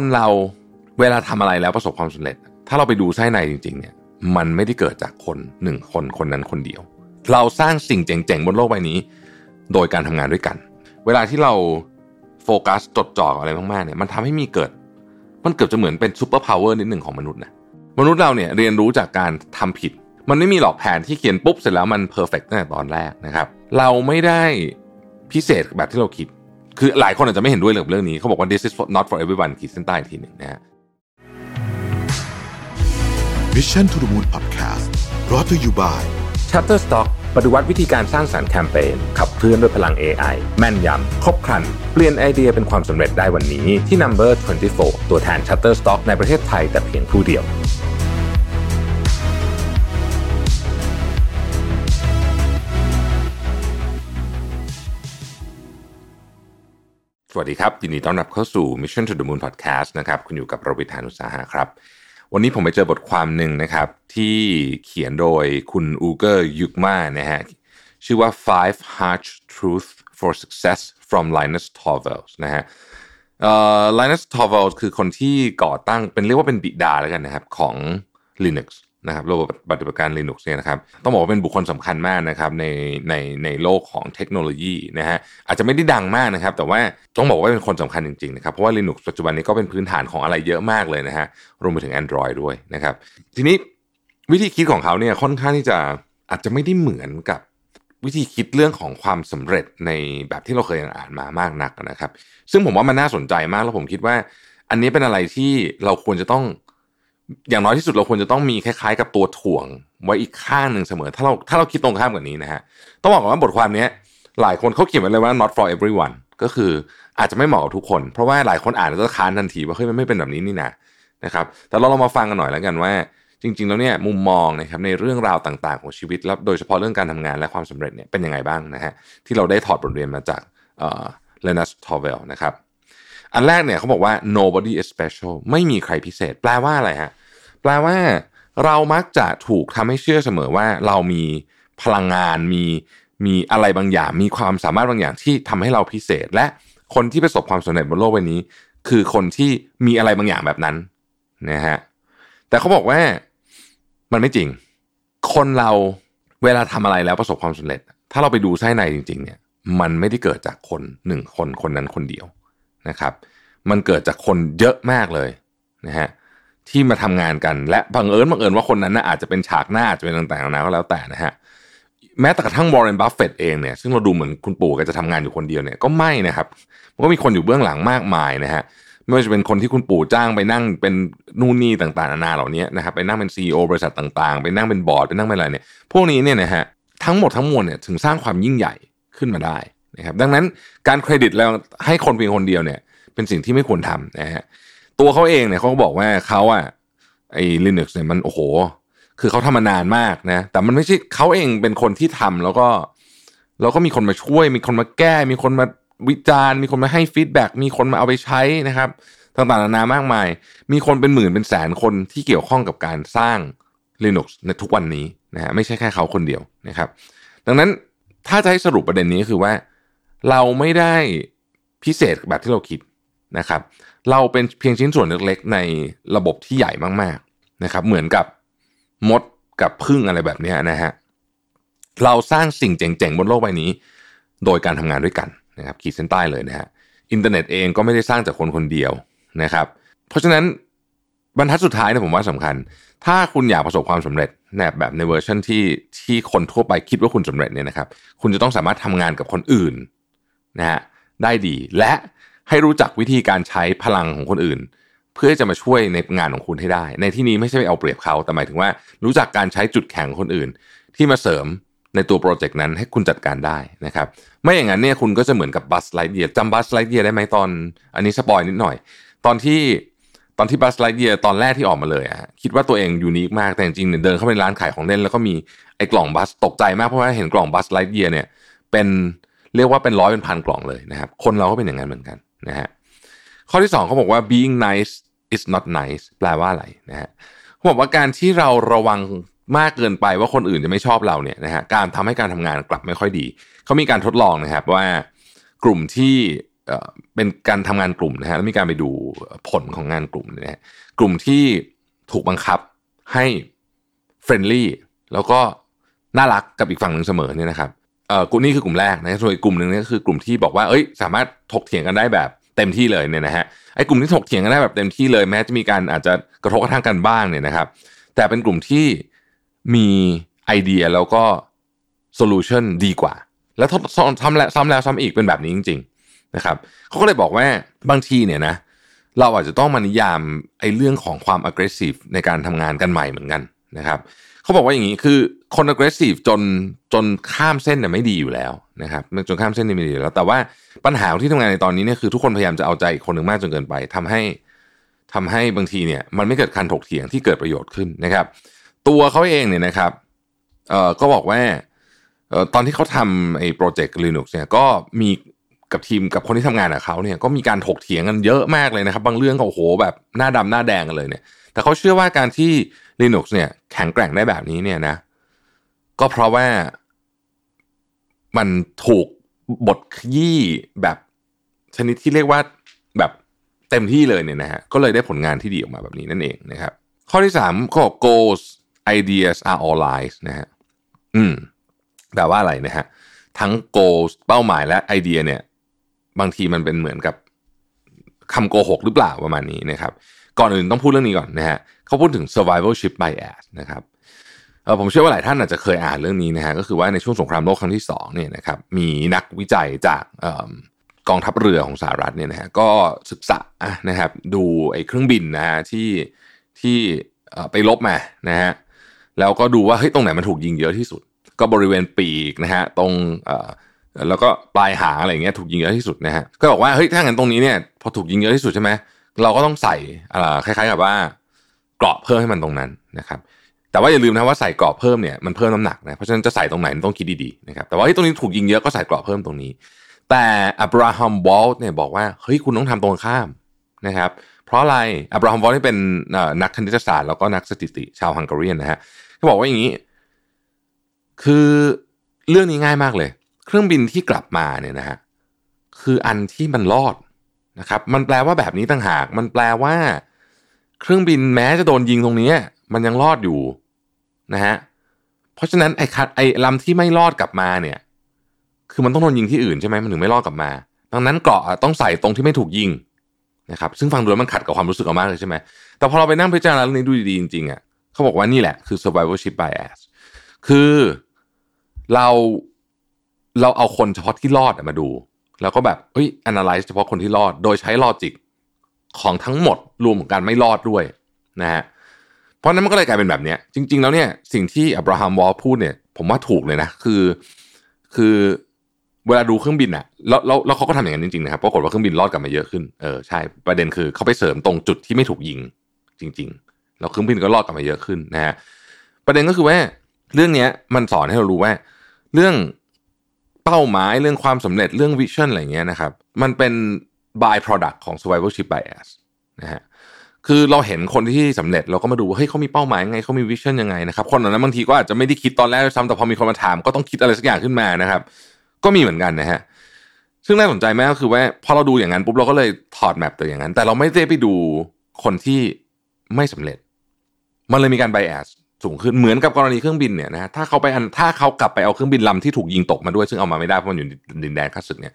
คนเราเวลาทำอะไรแล้วประสบความสำเร็จถ้าเราไปดูไส้ในจริงๆเนี่ยมันไม่ได้เกิดจากคนหนึ่งคนคนนั้นคนเดียวเราสร้างสิ่งเจ๋งๆบนโลกใบนี้โดยการทำงานด้วยกันเวลาที่เราโฟกัสจดจ่ออะไรมากๆเนี่ยมันทำให้มีเกิดมันเกือบจะเหมือนเป็นซูเปอร์พาวเวอร์นิดหนึ่งของมนุษย์นะมนุษย์เราเนี่ยเรียนรู้จากการทำผิดมันไม่มีหรอกแผนที่เขียนปุ๊บเสร็จแล้วมันเพอร์เฟคตั้งแต่ตอนแรกนะครับเราไม่ได้พิเศษแบบที่เราคิดคือหลายคนอาจจะไม่เห็นด้วยกับเรื่องนี้เขาบอกว่า this is not for everyone ขีดเส้นใต้อีกทีนึงนะฮะ Mission to the Moon Podcast brought to you by Shutterstock ปฏิวัติวิธีการสร้างสรรค์แคมเปญขับเคลื่อนด้วยพลัง AI แม่นยำครบครันเปลี่ยนไอเดียเป็นความสำเร็จได้วันนี้ที่ Number 24 ตัวแทน Shutterstock ในประเทศไทยแต่เพียงผู้เดียวสวัสดีครับยินดีต้อนรับเข้าสู่ Mission to the Moon Podcast นะครับคุณอยู่กับโรบิทานุสาหะครับวันนี้ผมไปเจอบทความหนึ่งนะครับที่เขียนโดยคุณอูเกอร์ยุกมานะฮะชื่อว่า Five Harsh Truths for Success from Linus Torvalds นะฮะLinus Torvalds คือคนที่ก่อตั้งเป็นเรียกว่าเป็นบิดาแล้วกันนะครับของ Linux นะครับระบบปฏิบัติการ Linux เนี่ยนะครับต้องบอกว่าเป็นบุคคลสำคัญมากนะครับในโลกของเทคโนโลยีนะฮะอาจจะไม่ได้ดังมากนะครับแต่ว่าต้องบอกว่าเป็นคนสำคัญจริงๆนะครับเพราะว่า Linux ปัจจุบันนี้ก็เป็นพื้นฐานของอะไรเยอะมากเลยนะฮะรวมไปถึง Android ด้วยนะครับทีนี้วิธีคิดของเขาเนี่ยค่อนข้างที่จะอาจจะไม่ได้เหมือนกับวิธีคิดเรื่องของความสำเร็จในแบบที่เราเคยอ่านมามากนักนะครับซึ่งผมว่ามันน่าสนใจมากแล้วผมคิดว่าอันนี้เป็นอะไรที่เราควรจะต้องอย่างน้อยที่สุดเราควรจะต้องมีคล้ายๆกับตัวถ่วงไว้อีกข้างหนึ่งเสมอถ้าเราคิดตรงข้ามกับนี้นะฮะต้องบอกก่อนว่าบทความนี้หลายคนเขาเขียนไว้เลยว่า not for everyone ก็คืออาจจะไม่เหมาะกับทุกคนเพราะว่าหลายคนอ่านแล้วจะค้านทันทีว่าเฮ้ยมันไม่เป็นแบบนี้นี่นะครับแต่เรามาฟังกันหน่อยแล้วกันว่าจริงๆแล้วเนี่ยมุมมองนะครับในเรื่องราวต่างๆของชีวิตแล้วโดยเฉพาะเรื่องการทำงานและความสำเร็จเนี่ยเป็นยังไงบ้างนะฮะที่เราได้ถอดบทเรียนมาจากLinus Torvalds นะครับอันแรกเนี่ยเขาบอกว่า nobody is special ไม่มีใครพิเศษแปลว่าอะไรฮะแปลว่าเรามักจะถูกทำให้เชื่อเสมอว่าเรามีพลังงานมีอะไรบางอย่างมีความสามารถบางอย่างที่ทำให้เราพิเศษและคนที่ประสบความสำเร็จบนโลกใบนี้คือคนที่มีอะไรบางอย่างแบบนั้นนะฮะแต่เขาบอกว่ามันไม่จริงคนเราเวลาทำอะไรแล้วประสบความสำเร็จถ้าเราไปดูไส้ในจริงๆเนี่ยมันไม่ได้เกิดจากคนหนึ่งคนคนนั้นคนเดียวนะครับมันเกิดจากคนเยอะมากเลยนะฮะที่มาทำงานกันและบังเอิญว่าคนนั้นน่ะอาจจะเป็นฉากหน้าอาจจะเป็นต่างๆนะก็แล้วแต่นะฮะแม้แต่กระทั่ง Warren Buffett เองเนี่ยซึ่งเราดูเหมือนคุณปู่ก็จะทำงานอยู่คนเดียวเนี่ยก็ไม่นะครับมันก็มีคนอยู่เบื้องหลังมากมายนะฮะไม่ว่าจะเป็นคนที่คุณปู่จ้างไปนั่งเป็นนู่นนี่ต่างๆนานาเหล่านี้นะครับไปนั่งเป็น CEO บริษัทต่างๆไปนั่งเป็นบอร์ดไปนั่งเป็นอะไรเนี่ยพวกนี้เนี่ยนะฮะทั้งหมดทั้งมวลเนี่ยถึงสร้างความยิ่งใหญ่ขึ้นมาได้นะครับดังนั้นการเครดิตแล้วให้คนเพียงคนเดียวเนี่ยเป็นสิ่งที่ไม่ควรทำนะฮะตัวเขาเองเนี่ยเขาก็บอกว่าเขาไอ้ Linux เนี่ยมันโอ้โหคือเขาทำมานานมากนะแต่มันไม่ใช่เขาเองเป็นคนที่ทำแล้วก็มีคนมาช่วยมีคนมาแก้มีคนมาวิจารณ์มีคนมาให้ฟีดแบ็กมีคนมาเอาไปใช้นะครับต่างๆนานามากมายมีคนเป็นหมื่นเป็นแสนคนที่เกี่ยวข้องกับการสร้าง Linux ในทุกวันนี้นะฮะไม่ใช่แค่เขาคนเดียวนะครับดังนั้นถ้าจะให้สรุปประเด็นนี้คือว่าเราไม่ได้พิเศษแบบที่เราคิดนะครับเราเป็นเพียงชิ้นส่วนเล็กๆในระบบที่ใหญ่มากๆนะครับเหมือนกับมดกับผึ้งอะไรแบบนี้นะฮะเราสร้างสิ่งเจ๋งๆบนโลกใบนี้โดยการทำงานด้วยกันนะครับขีดเส้นใต้เลยนะฮะอินเทอร์เน็ตเองก็ไม่ได้สร้างจากคนคนเดียวนะครับเพราะฉะนั้นบรรทัดสุดท้ายเนี่ยผมว่าสำคัญถ้าคุณอยากประสบความสำเร็จแบบในเวอร์ชันที่คนทั่วไปคิดว่าคุณสำเร็จเนี่ยนะครับคุณจะต้องสามารถทำงานกับคนอื่นนะฮะได้ดีและให้รู้จักวิธีการใช้พลังของคนอื่นเพื่อจะมาช่วยในงานของคุณให้ได้ในที่นี้ไม่ใช่ไปเอาเปรียบเขาแต่หมายถึงว่ารู้จักการใช้จุดแข็งคนอื่นที่มาเสริมในตัวโปรเจกต์นั้นให้คุณจัดการได้นะครับไม่อย่างนั้นเนี่ยคุณก็จะเหมือนกับบัสไลท์เยียร์จำบัสไลท์เยียร์ได้ไหมตอนอันนี้สปอยนิดหน่อยตอนที่บัสไลท์เยียร์ตอนแรกที่ออกมาเลยคิดว่าตัวเองยูนิคมากแต่จริงๆเนี่ยเดินเข้าไปร้านขายของเล่นแล้วก็มีไอ้กล่องบัสตกใจมากเพราะว่าเห็นกล่องบัสไลท์เยียร์เนี่ยเป็นเรียกว่าเป็นร้อยเป็นพันกล่องเลยนะครับคนเราก็เป็นอย่างนั้นเหมือนกันนะฮะข้อที่2เขาบอกว่า being nice is not nice แปลว่าอะไรนะฮะเขาบอกว่าการที่เราระวังมากเกินไปว่าคนอื่นจะไม่ชอบเราเนี่ยนะฮะการทำให้การทำงานกลับไม่ค่อยดีเขามีการทดลองนะครับว่ากลุ่มที่ เป็นการทำงานกลุ่มนะฮะแล้วมีการไปดูผลของงานกลุ่มนะฮะกลุ่มที่ถูกบังคับให้เฟรนลี่แล้วก็น่ารักกับอีกฝั่งหนึ่งเสมอเนี่ยนะครับกลุ่มนี้คือกลุ่มแรกนะส่วนอีกกลุ่มนึงเนี่ยคือกลุ่มที่บอกว่าเอ้ยสามารถถกเถียงกันได้แบบเต็มที่เลยเนี่ยนะฮะไอ้กลุ่มที่ถกเถียงกันได้แบบเต็มที่เลยแม้จะมีการอาจจะกระทบกระทั่งกันบ้างเนี่ยนะครับแต่เป็นกลุ่มที่มีไอเดียแล้วก็โซลูชันดีกว่าแล้วซ้ำอีกเป็นแบบนี้จริงๆนะครับเขาก็เลยบอกว่าบางทีเนี่ยนะเราอาจจะต้องมานิยามไอ้เรื่องของความ aggressive ในการทำงานกันใหม่เหมือนกันนะครับเขาบอกว่าอย่างนี้คือคน aggressive จนข้ามเส้นเนี่ยไม่ดีอยู่แล้วนะครับจนข้ามเส้นนี่ไม่ดีอยู่แล้วแต่ว่าปัญหาที่ทำงานในตอนนี้เนี่ยคือทุกคนพยายามจะเอาใจอีกคนหนึ่งมากจนเกินไปทำให้บางทีเนี่ยมันไม่เกิดการถกเถียงที่เกิดประโยชน์ขึ้นนะครับตัวเขาเองเนี่ยนะครับก็บอกว่าตอนที่เขาทำไอ้โปรเจกต์ Linux เนี่ยก็มีกับทีมกับคนที่ทำงานกับเขาเนี่ยก็มีการถกเถียงกันเยอะมากเลยนะครับบางเรื่องเขาโอ้โหแบบหน้าดำหน้าแดงกันเลยเนี่ยแต่เขาเชื่อว่าการที่ Linux เนี่ยแข็งแกร่งได้แบบนี้เนี่ยนะก็เพราะว่ามันถูกบทขยี้แบบชนิดที่เรียกว่าแบบเต็มที่เลยเนี่ยนะฮะก็เลยได้ผลงานที่ดีออกมาแบบนี้นั่นเองนะครับข้อที่3ก็ goals ideas are all lies นะฮะแปลว่าอะไรนะฮะทั้ง goals เป้าหมายและไอเดียเนี่ยบางทีมันเป็นเหมือนกับคำโกหกหรือเปล่าประมาณนี้นะครับก่อนอื่นต้องพูดเรื่องนี้ก่อนนะฮะเขาพูดถึง survivorship bias นะครับผมเชื่อว่าหลายท่านอาจจะเคยอ่านเรื่องนี้นะฮะก็คือว่าในช่วงสงครามโลกครั้งที่2เนี่ยนะครับมีนักวิจัยจากกองทัพเรือของสหรัฐเนี่ยนะฮะก็ศึกษานะครับดูไอ้เครื่องบินนะฮะที่ไปลบมานะฮะแล้วก็ดูว่าเฮ้ยตรงไหนมันถูกยิงเยอะที่สุดก็บริเวณปีกนะฮะตรงแล้วก็ปลายหางอะไรเงี้ยถูกยิงเยอะที่สุดนะฮะก็บอกว่าเฮ้ยถ้างั้นตรงนี้เนี่ยพอถูกยิงเยอะที่สุดใช่ไหมเราก็ต้องใส่คล้ายๆกับว่าเกราะเพิ่มให้มันตรงนั้นนะครับแต่ว่าอย่าลืมนะว่าใส่เกราะเพิ่มเนี่ยมันเพิ่มน้ำหนักนะเพราะฉะนั้นจะใส่ตรงไหนต้องคิดดีๆนะครับแต่ว่าเฮ้ยตรงนี้ถูกยิงเยอะก็ใส่เกราะเพิ่มตรงนี้แต่อับราฮัมวอลต์เนี่ยบอกว่าเฮ้ยคุณต้องทำตรงข้ามนะครับเพราะอะไรอับราฮัมวอลต์นี่เป็นนักคณิตศาสตร์แล้วก็นักสถิติชาวฮังการีนะฮะเขาบอกว่าอย่างนี้คือเรื่องนี้ง่ายมากเลยเครื่องบินที่กลับมาเนี่ยนะฮะคืออันที่มันรอดนะครับมันแปลว่าแบบนี้ต่างหากมันแปลว่าเครื่องบินแม้จะโดนยิงตรงนี้มันยังรอดอยู่นะฮะเพราะฉะนั้นไอ้ลำที่ไม่รอดกลับมาเนี่ยคือมันต้องโดนยิงที่อื่นใช่ไหมมันถึงไม่รอดกลับมาดังนั้นเกราะต้องใส่ตรงที่ไม่ถูกยิงนะครับซึ่งฟังดูแล้วมันขัดกับความรู้สึกเรามากเลยใช่ไหมแต่พอเราไปนั่งพิจารณาเรื่องนี้ดูดีๆจริงๆอ่ะเขาบอกว่านี่แหละคือ survivorship bias คือเราเอาคนเฉพาะที่รอดมาดูแล้วก็แบบเฮ้ย analyze เฉพาะคนที่รอดโดยใช้ลอจิกของทั้งหมดรวมของการไม่รอดด้วยนะฮะเพราะนั้นมันก็เลยกลายเป็นแบบนี้จริงๆแล้วเนี่ยสิ่งที่อับราฮัมวอลต์พูดเนี่ยผมว่าถูกเลยนะคือเวลาดูเครื่องบินอ่ะแล้วเขาก็ทำอย่างนั้นจริงๆนะครับปรากฏว่าเครื่องบินรอดกลับมาเยอะขึ้นใช่ประเด็นคือเขาไปเสริมตรงจุดที่ไม่ถูกยิงจริงๆแล้วเครื่องบินก็รอดกลับมาเยอะขึ้นนะฮะประเด็นก็คือว่าเรื่องนี้มันสอนให้เรารู้ว่าเรื่องเป้าหมายเรื่องความสำเร็จเรื่องวิชั่นอะไรเงี้ยนะครับมันเป็น byproduct ของ survivorship bias นะฮะคือเราเห็นคนที่สำเร็จเราก็มาดูว่าเฮ้ยเขามีเป้าหมายไงเขามีวิชั่นยังไงนะครับคนเหล่านั้นบางทีก็อาจจะไม่ได้คิดตอนแรกซ้ำแต่พอมีคนมาถามก็ต้องคิดอะไรสักอย่างขึ้นมานะครับก็มีเหมือนกันนะฮะซึ่งน่าสนใจมากก็คือว่าพอเราดูอย่างนั้นปุ๊บเราก็เลยถอดแมปตัวอย่างนั้นแต่เราไม่ได้ไปดูคนที่ไม่สำเร็จมันเลยมีการไบแอสสูงขึ้นเหมือนกับกรณีเครื่องบินเนี่ยนะฮะถ้าเขากลับไปเอาเครื่องบินลำที่ถูกยิงตกมาด้วยซึ่งเอามาไม่ได้เพราะมันอยู่ดินแดนข้าศึกเนี่ย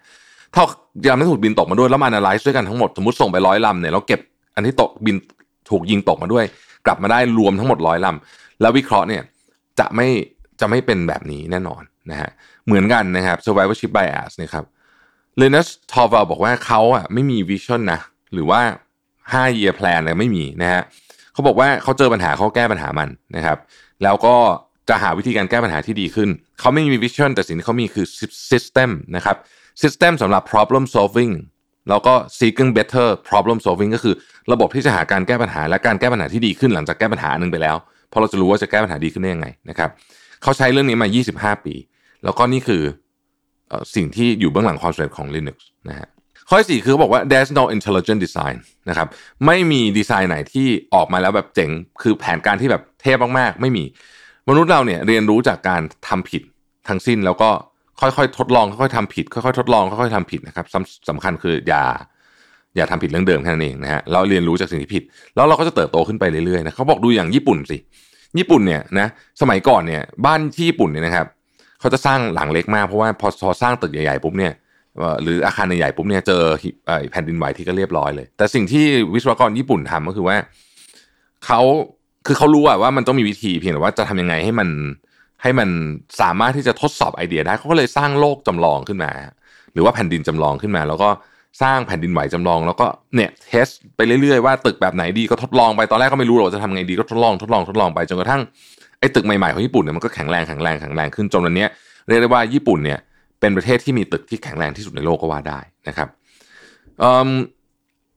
ถ้าลำที่ถูกบินตกมาด้วยแล้วมา analyze ด้วยกันทั้งหมดสมมติส่งไป100ลำเนี่ยแล้วเก็บอันที่ตกบินถูกยิงตกมาด้วยกลับมาได้รวมทั้งหมด100ลำแล้ววิเคราะห์เนี่ยจะไม่เป็นแบบนี้แน่นอนนะฮะเหมือนกันนะครับ survivorship bias นะครับ Linus Torvalds บอกว่าเขาอ่ะไม่มี vision นะหรือว่า5 year plan อะไรไม่มีนะฮะเขาบอกว่าเขาเจอปัญหาเขาแก้ปัญหามันนะครับแล้วก็จะหาวิธีการแก้ปัญหาที่ดีขึ้นเขาไม่มี vision แต่สิ่งที่เขามีคือ system นะครับ system สำหรับ problem solving แล้วก็ seeking better problem solving ก็คือระบบที่จะหาการแก้ปัญหาและการแก้ปัญหาที่ดีขึ้นหลังจากแก้ปัญหานึงไปแล้วพอเราจะรู้ว่าจะแก้ปัญหาดีขึ้นได้ยังไงนะครับเขาใช้เรื่องนี้มา25 ปีแล้วก็นี่คือสิ่งที่อยู่เบื้องหลังความสำเร็จของ Linux นะฮะข้อที่4คือเขาบอกว่า there's no intelligent design นะครับไม่มีดีไซน์ไหนที่ออกมาแล้วแบบเจ๋งคือแผนการที่แบบเทพมากๆไม่มีมนุษย์เราเนี่ยเรียนรู้จากการทำผิดทั้งสิ้นแล้วก็ ค่อยๆทดลองค่อยๆทำผิดค่อยๆทดลองค่อยๆทำผิดนะครับสำคัญคืออย่าทำผิดเรื่องเดิมแค่นั้นเองนะฮะเราเรียนรู้จากสิ่งที่ผิดแล้วเราก็จะเติบโตขึ้นไปเรื่อยๆนะเขาบอกดูอย่างญี่ปุ่นสิญี่ปุ่นเนี่ยนะสมัยก่อนเนี่ยบ้านที่ญี่ปุ่นเนี่ยนะครับเขาจะสร้างหลังเล็กมากเพราะว่าพอสร้างตึกใหญ่ๆปุ๊บเนี่ยหรืออาคารใหญ่ๆปุ๊บเนี่ยเจอแผ่นดินไหวที่ก็เรียบร้อยเลยแต่สิ่งที่วิศวกรญี่ปุ่นทำก็คือว่าเขารู้ว่ามันต้องมีวิธีเพียงแต่ว่าจะทำยังไงให้มันสามารถที่จะทดสอบไอเดียได้เขาก็เลยสร้างโลกจำลองขึ้นมาหรือว่าแผ่นดินจำลองขึ้นมาแล้วก็สร้างแผ่นดินไหวจำลองแล้วก็เนี่ยเทสไปเรื่อยๆว่าตึกแบบไหนดีก็ทดลองไปตอนแรกก็ไม่รู้หรอกจะทำไงดีก็ทดลองไปจนกระทั่งไอ้ตึกใหม่ๆของญี่ปุ่นเนี่ยมันก็แข็งแรงขึ้นจนวันนี้เรียกได้ว่าญี่ปุ่นเนี่ยเป็นประเทศที่มีตึกที่แข็งแรงที่สุดในโลกก็ว่าได้นะครับ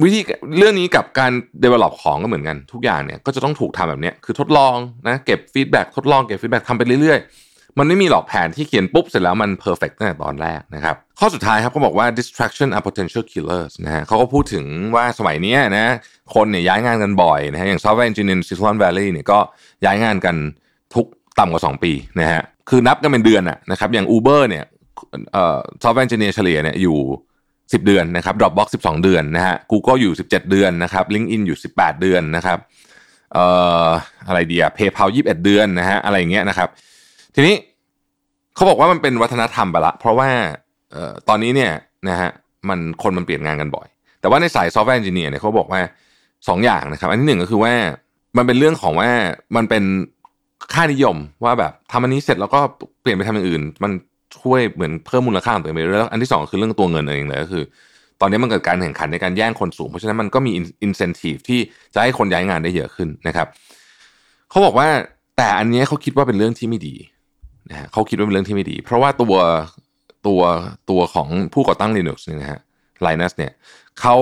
วิธีเรื่องนี้กับการ develop ของก็เหมือนกันทุกอย่างเนี่ยก็จะต้องถูกทำแบบนี้คือทดลองนะเก็บ feedback ทำไปเรื่อยๆมันไม่มีหรอกแผนที่เขียนปุ๊บเสร็จแล้วมัน perfect ตั้งแต่ตอนแรกนะครับข้อสุดท้ายครับเขาบอกว่า distraction are potential killers นะฮะเขาก็พูดถึงว่าสมัยนี้นะคนเนี่ยย้ายงานกันบ่อยนะฮะอย่าง software engineer Silicon Valley เนี่ยก็ย้ายงานกันทุกต่ำกว่า2ปีนะฮะคือนับกันเป็นเดือนนะครับอย่าง Uber เนี่ยsoftware engineer เฉลี่ยเนี่ยอยู่10เดือนนะครับ Dropbox 12เดือนนะฮะ Google อยู่17เดือนนะครับ LinkedIn อยู่18เดือนนะครับอะไรดีอ่ะ PayPal 21เดือนนะฮะอะไรอย่างเงี้ยนะครับทีนี้เขาบอกว่ามันเป็นวัฒนธรรมไปละเพราะว่าตอนนี้เนี่ยนะฮะคนมันเปลี่ยนงานกันบ่อยแต่ว่าในสาย software engineer เนี่ยเขาบอกว่า2อย่างนะครับอันที่1ก็คือว่ามันเป็นเรื่องของว่ามันเป็นค่านิยมว่าแบบทำอันนี้เสร็จแล้วก็เปลี่ยนไปทำอย่างอื่นมันช่วยเหมือนเพิ่มมูลค่าของตัวเองไปเรื่อยแล้วอันที่2คือเรื่องตัวเงินเองเลยก็คือตอนนี้มันเกิดการแข่งขันในการแย่งคนสูงเพราะฉะนั้นมันก็มี incentive ที่จะให้คนย้ายงานได้เยอะขึ้นนะครับเขาบอกว่าแต่อันนี้เขาคิดว่าเป็นเรื่องที่ไม่ดีนะฮะเขาคิดว่าเป็นเรื่องที่ไม่ดีเพราะว่าตัวของผู้ก่อตั้ง Linux เนี่ยนะฮะ Linus เนี่ยเขา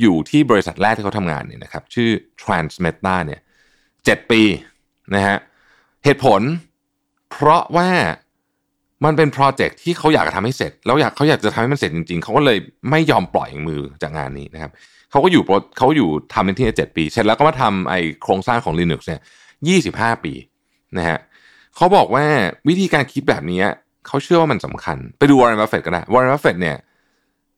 อยู่ที่บริษัทแรกที่เขาทำงานเนี่ยนะครับชื่อ Transmeta เนี่ย7ปีนะฮะเหตุผลเพราะว่ามันเป็นโปรเจกต์ที่เขาอยากจะทำให้เสร็จแล้วเขาอยากจะทำให้มันเสร็จจริงๆเขาก็เลยไม่ยอมปล่อยมือจากงานนี้นะครับเขาอยู่ทำในที่7ปีเสร็จแล้วก็มาทำไอโครงสร้างของ Linux เนี่ย25ปีนะฮะเขาบอกว่าวิธีการคิดแบบนี้เขาเชื่อว่ามันสำคัญไปดู Warren Buffett ก็ได้ Warren Buffett เนี่ย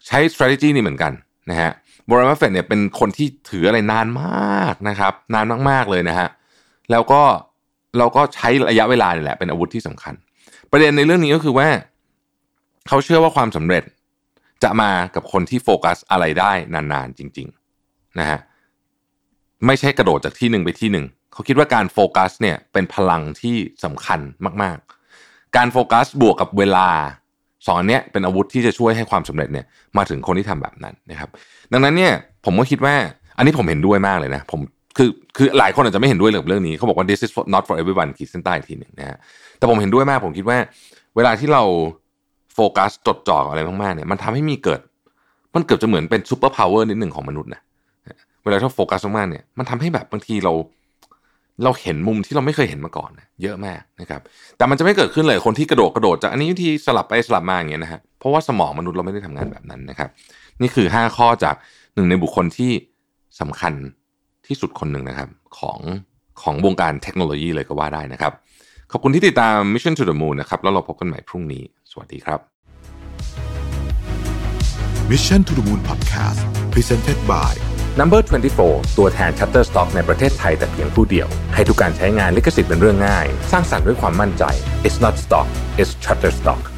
ใช้ strategy นี้เหมือนกันนะฮะ Warren Buffett เนี่ยเป็นคนที่ถืออะไรนานมากนะครับนานมากๆเลยนะฮะแล้วก็เราก็ใช้ระยะเวลานี่แหละเป็นอาวุธที่สำคัญประเด็นในเรื่องนี้ก็คือว่าเขาเชื่อว่าความสำเร็จจะมากับคนที่โฟกัสอะไรได้นานๆจริงๆนะฮะไม่ใช่กระโดดจากที่หนึ่งไปที่หนึ่งเขาคิดว่าการโฟกัสเนี่ยเป็นพลังที่สำคัญมากๆการโฟกัสบวกกับเวลาสองอันเนี้ยเป็นอาวุธที่จะช่วยให้ความสำเร็จเนี่ยมาถึงคนที่ทำแบบนั้นนะครับดังนั้นเนี่ยผมก็คิดว่าอันนี้ผมเห็นด้วยมากเลยนะผมคือหลายคนอาจจะไม่เห็นด้วยกับเรื่องนี้เขาบอกว่า this is not for everyone ขีดเส้นใต้อีกทีนึงนะฮะแต่ผมเห็นด้วยมากผมคิดว่าเวลาที่เราโฟกัสจดจ่ออะไรมากๆเนี่ยมันทำให้มันเกิดจะเหมือนเป็นซูเปอร์พาวเวอร์นิดหนึ่งของมนุษย์นะเวลาที่โฟกัสมากๆเนี่ยมันทำให้แบบบางทีเราเห็นมุมที่เราไม่เคยเห็นมาก่อนนะเยอะมากนะครับแต่มันจะไม่เกิดขึ้นเลยคนที่กระโดดจากอันนี้ที่สลับไปสลับมาอย่างเงี้ยนะฮะเพราะว่าสมองมนุษย์เราไม่ได้ทำงานแบบนั้นนะครับนี่คือ5ข้อจากหนึ่งในบุคคลที่สำคัญที่สุดคนหนึ่งนะครับของวงการเทคโนโลยีเลยก็ว่าได้นะครับขอบคุณที่ติดตาม Mission to the Moon นะครับแล้วเราพบกันใหม่พรุ่งนี้สวัสดีครับ Mission to the Moon Podcast Presented by Number 24 ตัวแทน Shutterstock ในประเทศไทยแต่เพียงผู้เดียวให้ทุกการใช้งานลิขสิทธิ์เป็นเรื่องง่ายสร้างสรรค์ด้วยความมั่นใจ It's not stock, it's Shutterstock